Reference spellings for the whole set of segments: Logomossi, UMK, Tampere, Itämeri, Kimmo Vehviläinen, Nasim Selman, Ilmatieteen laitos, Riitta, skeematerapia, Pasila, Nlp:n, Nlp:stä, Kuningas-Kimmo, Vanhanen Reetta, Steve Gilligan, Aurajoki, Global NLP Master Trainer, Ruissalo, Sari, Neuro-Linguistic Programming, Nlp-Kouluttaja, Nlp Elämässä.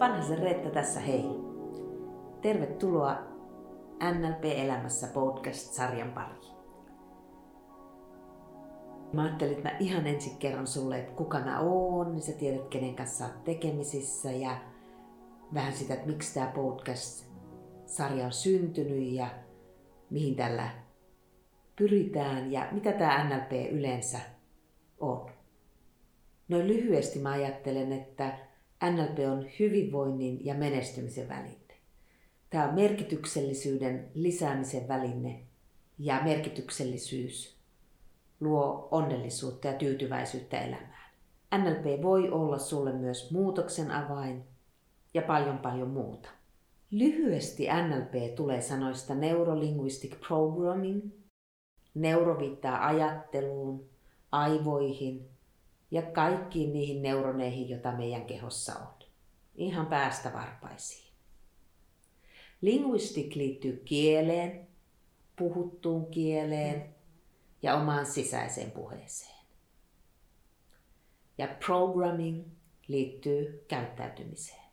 Vanhasen Reetta tässä hei! Tervetuloa NLP-elämässä podcast-sarjan pariin. Mä ajattelin, että mä ihan ensin kerron sulle, että kuka mä oon, niin sä tiedät kenen kanssa oot tekemisissä ja vähän sitä, että miksi tää podcast-sarja on syntynyt ja mihin tällä pyritään ja mitä tää NLP yleensä on. Noin lyhyesti mä ajattelen, että NLP on hyvinvoinnin ja menestymisen väline. Tämä on merkityksellisyyden lisäämisen väline ja merkityksellisyys luo onnellisuutta ja tyytyväisyyttä elämään. NLP voi olla sulle myös muutoksen avain ja paljon muuta. Lyhyesti NLP tulee sanoista Neuro-Linguistic Programming. Neuro viittaa ajatteluun, aivoihin ja kaikkiin niihin neuroneihin, joita meidän kehossa on. Ihan päästä varpaisiin. Linguistic liittyy kieleen, puhuttuun kieleen ja omaan sisäiseen puheeseen. Ja programming liittyy käyttäytymiseen.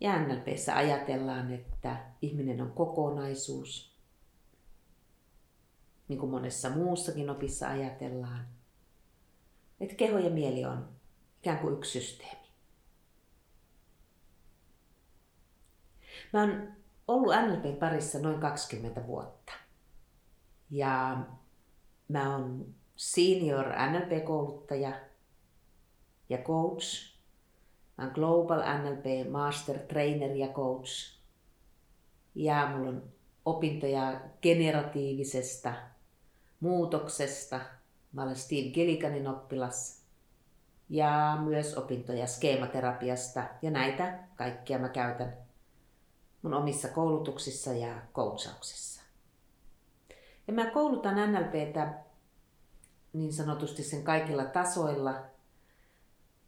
Ja NLP:ssä ajatellaan, että ihminen on kokonaisuus, niin kuin monessa muussakin opissa ajatellaan. Että keho ja mieli on ikään kuin yksi systeemi. Mä oon ollut NLP:n parissa noin 20 vuotta. Ja mä oon senior NLP-kouluttaja ja coach. Mä oon Global NLP Master Trainer ja coach. Ja mulla on opintoja generatiivisesta muutoksesta. Mä olen Steve Gilliganin oppilas ja myös opintoja skeematerapiasta ja näitä kaikkia mä käytän mun omissa koulutuksissa ja coachauksissa. Ja mä koulutan NLP:tä niin sanotusti sen kaikilla tasoilla,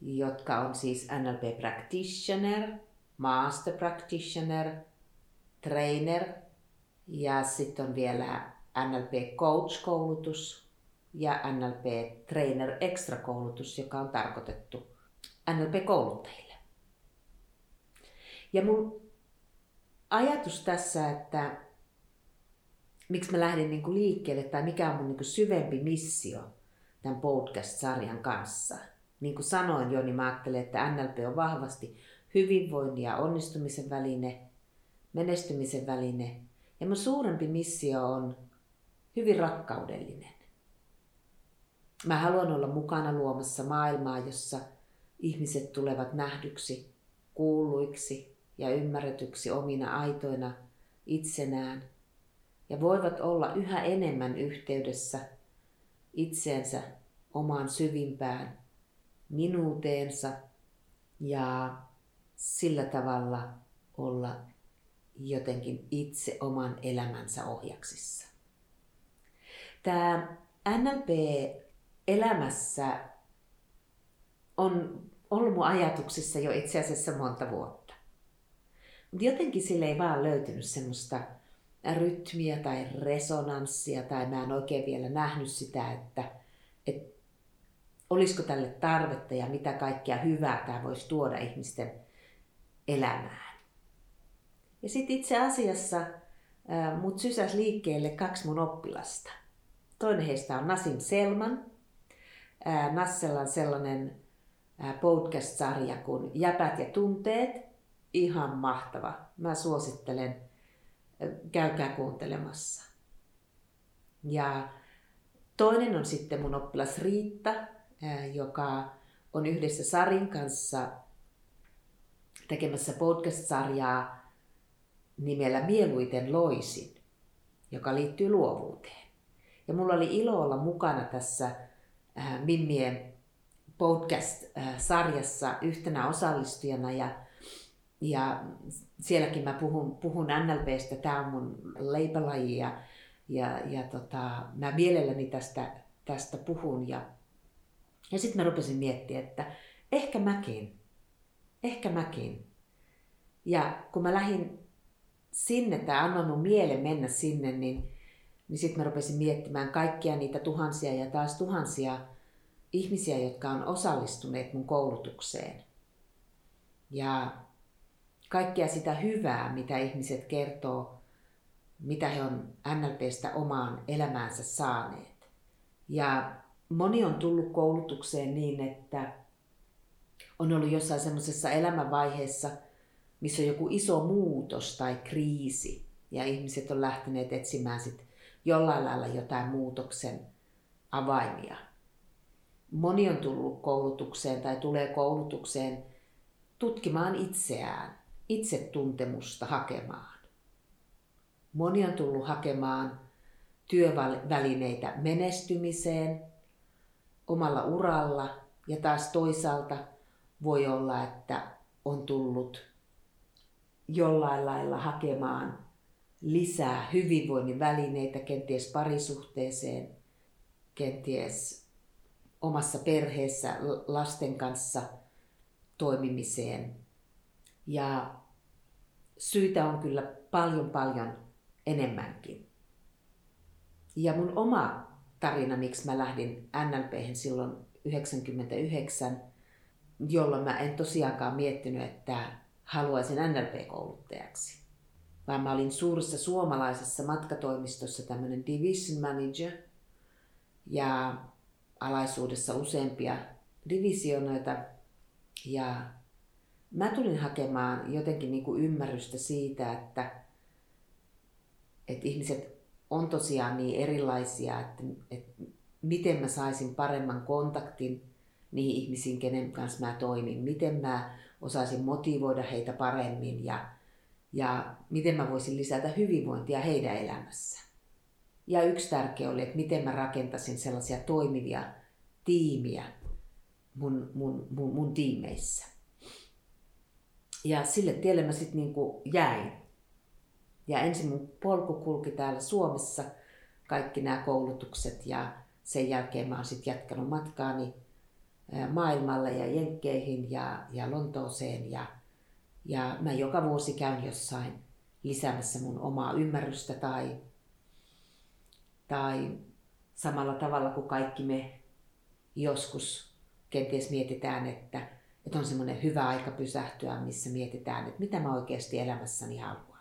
jotka on siis NLP Practitioner, Master Practitioner, Trainer ja sitten on vielä NLP Coach-koulutus. Ja NLP Trainer Extra-koulutus, joka on tarkoitettu NLP-kouluttajille. Ja mun ajatus tässä, että miksi mä lähdin liikkeelle tai mikä on mun syvempi missio tämän podcast-sarjan kanssa. Niin kuin sanoin jo, niin mä ajattelen, että NLP on vahvasti hyvinvoinnin ja onnistumisen väline, menestymisen väline. Ja mun suurempi missio on hyvin rakkaudellinen. Mä haluan olla mukana luomassa maailmaa, jossa ihmiset tulevat nähdyksi, kuulluiksi ja ymmärretyksi omina aitoina itsenään ja voivat olla yhä enemmän yhteydessä itseensä, omaan syvimpään minuuteensa ja sillä tavalla olla jotenkin itse oman elämänsä ohjaksissa. Tämä NLP elämässä on ollut mun ajatuksissa jo itse asiassa monta vuotta. Mutta jotenkin sille ei vaan löytynyt semmoista rytmiä tai resonanssia, tai mä en oikein vielä nähnyt sitä, että olisiko tälle tarvetta ja mitä kaikkea hyvää tämä voisi tuoda ihmisten elämään. Ja sitten itse asiassa mut sysäsi liikkeelle kaksi mun oppilasta. Toinen heistä on Nasim Selman. Nassella on sellainen podcast-sarja kuin Jäpät ja tunteet. Ihan mahtava. Mä suosittelen, käykää kuuntelemassa. Ja toinen on sitten mun oppilas Riitta, joka on yhdessä Sarin kanssa tekemässä podcast-sarjaa nimellä Mieluiten loisin, joka liittyy luovuuteen. Ja mulla oli ilo olla mukana tässä Mimmien podcast-sarjassa yhtenä osallistujana ja sielläkin mä puhun NLP:stä, tää on mun leipälaji ja mä mielelläni tästä puhun ja sitten mä rupesin miettimään, että ehkä mäkin. Ja kun mä lähdin sinne tai annoin mun mielen mennä sinne, niin sitten mä rupesin miettimään kaikkia niitä tuhansia ja taas tuhansia ihmisiä, jotka on osallistuneet mun koulutukseen. ja kaikkea sitä hyvää, mitä ihmiset kertoo, mitä he on NLPstä omaan elämäänsä saaneet. Ja moni on tullut koulutukseen niin, että on ollut jossain semmoisessa elämänvaiheessa, missä on joku iso muutos tai kriisi, ja ihmiset on lähteneet etsimään sit jollain lailla jotain muutoksen avaimia. Moni on tullut koulutukseen tai tulee koulutukseen tutkimaan itseään, itsetuntemusta hakemaan. Moni on tullut hakemaan työvälineitä menestymiseen omalla uralla, ja taas toisaalta voi olla, että on tullut jollain lailla hakemaan lisää hyvinvoinnin välineitä kenties parisuhteeseen, kenties omassa perheessä lasten kanssa toimimiseen. Ja syitä on kyllä paljon enemmänkin. Ja mun oma tarina, miksi mä lähdin NLP:hen silloin 1999, jolloin mä en tosiaankaan miettinyt, että haluaisin NLP-kouluttajaksi. Vaan mä olin suuressa suomalaisessa matkatoimistossa tämmöinen division manager ja alaisuudessa useampia divisionoita. Ja mä tulin hakemaan jotenkin niin kuin ymmärrystä siitä, että ihmiset on tosiaan niin erilaisia, että miten mä saisin paremman kontaktin niihin ihmisiin, kenen kanssa mä toimin, miten mä osaisin motivoida heitä paremmin ja miten mä voisin lisätä hyvinvointia heidän elämässä. Ja yksi tärkeä oli, että miten mä rakentasin sellaisia toimivia tiimiä mun tiimeissä. Ja sille tielle mä sitten niinku jäin. Ja ensin mun polku kulki täällä Suomessa kaikki nämä koulutukset, ja sen jälkeen mä oon sitten jatkanut matkaani maailmalle ja Jenkkeihin ja Lontooseen. Ja mä joka vuosi käyn jossain lisäämässä mun omaa ymmärrystä tai samalla tavalla kuin kaikki me joskus kenties mietitään, että on semmoinen hyvä aika pysähtyä, missä mietitään, että mitä mä oikeasti elämässäni haluan.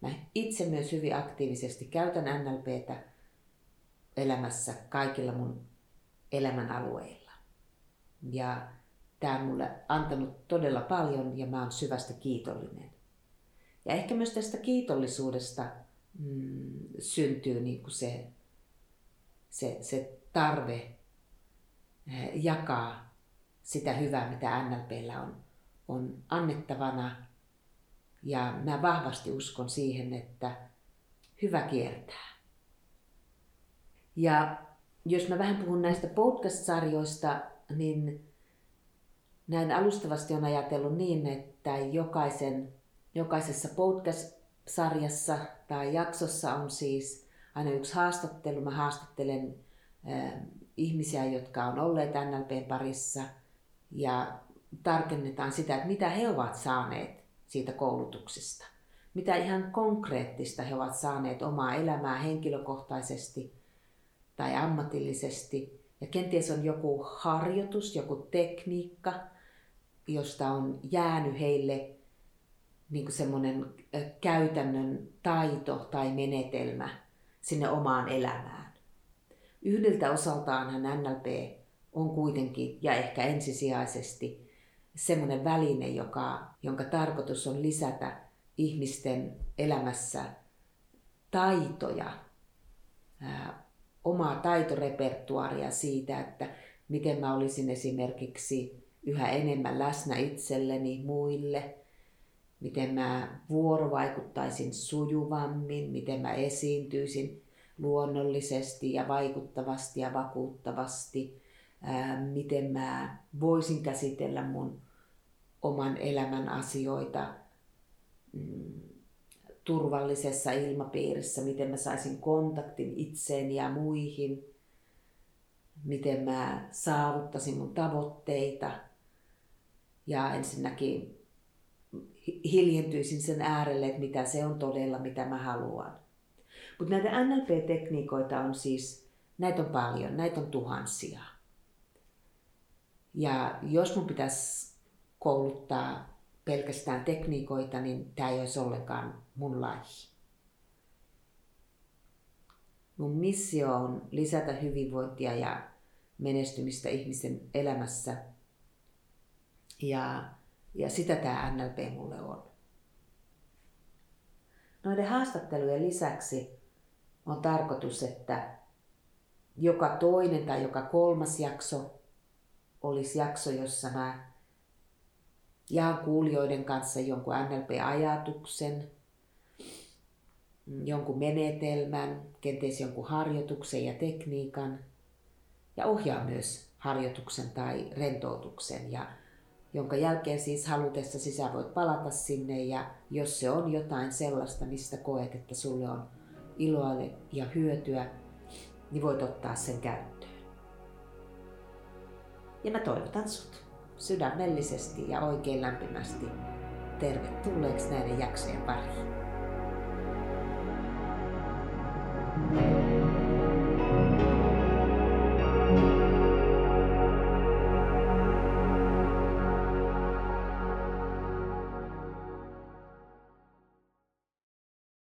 Mä itse myös hyvin aktiivisesti käytän NLPtä elämässä kaikilla mun elämän alueilla. Ja tää on mulle antanut todella paljon ja mä oon syvästä kiitollinen. Ja ehkä myös tästä kiitollisuudesta syntyy niin kuin se tarve jakaa sitä hyvää, mitä NLP:llä on annettavana. Ja mä vahvasti uskon siihen, että hyvä kiertää. Ja jos mä vähän puhun näistä podcast-sarjoista, niin näin alustavasti on ajatellut niin, että jokaisessa podcast-sarjassa tai jaksossa on siis aina yksi haastattelu. Mä haastattelen ihmisiä, jotka on olleet NLP:n parissa, ja tarkennetaan sitä, että mitä he ovat saaneet siitä koulutuksesta. Mitä ihan konkreettista he ovat saaneet omaa elämää henkilökohtaisesti tai ammatillisesti. Ja kenties on joku harjoitus, joku tekniikka, josta on jäänyt heille niin kuin semmoinen käytännön taito tai menetelmä sinne omaan elämään. Yhdeltä osaltaanhan NLP on kuitenkin ja ehkä ensisijaisesti semmoinen väline, jonka tarkoitus on lisätä ihmisten elämässä taitoja, omaa taitorepertuaaria siitä, että miten mä olisin esimerkiksi yhä enemmän läsnä itselleni, muille, miten mä vuorovaikuttaisin sujuvammin, miten mä esiintyisin luonnollisesti ja vaikuttavasti ja vakuuttavasti, miten mä voisin käsitellä mun oman elämän asioita turvallisessa ilmapiirissä, miten mä saisin kontaktin itseeni ja muihin, miten mä saavuttaisin mun tavoitteita ja ensinnäkin hiljentyisin sen äärelle, että mitä se on todella, mitä mä haluan. Mutta näitä NLP-tekniikoita on siis, näitä on paljon, näitä on tuhansia. Ja jos mun pitäisi kouluttaa pelkästään tekniikoita, niin tämä ei olisi ollenkaan mun laji. Mun missio on lisätä hyvinvointia ja menestymistä ihmisen elämässä. Ja sitä tämä NLP mulle on. Noiden haastattelujen lisäksi on tarkoitus, että joka toinen tai joka kolmas jakso olisi jakso, jossa mä jaan kuulijoiden kanssa jonkun NLP-ajatuksen, jonkun menetelmän, kenties jonkun harjoituksen ja tekniikan ja ohjaa myös harjoituksen tai rentoutuksen, ja jonka jälkeen siis halutessa sisä voit palata sinne, ja jos se on jotain sellaista, mistä koet, että sulle on iloa ja hyötyä, niin voit ottaa sen käyttöön. Ja mä toivotan sut sydämellisesti ja oikein lämpimästi tervetulleeksi näiden jaksojen pariin.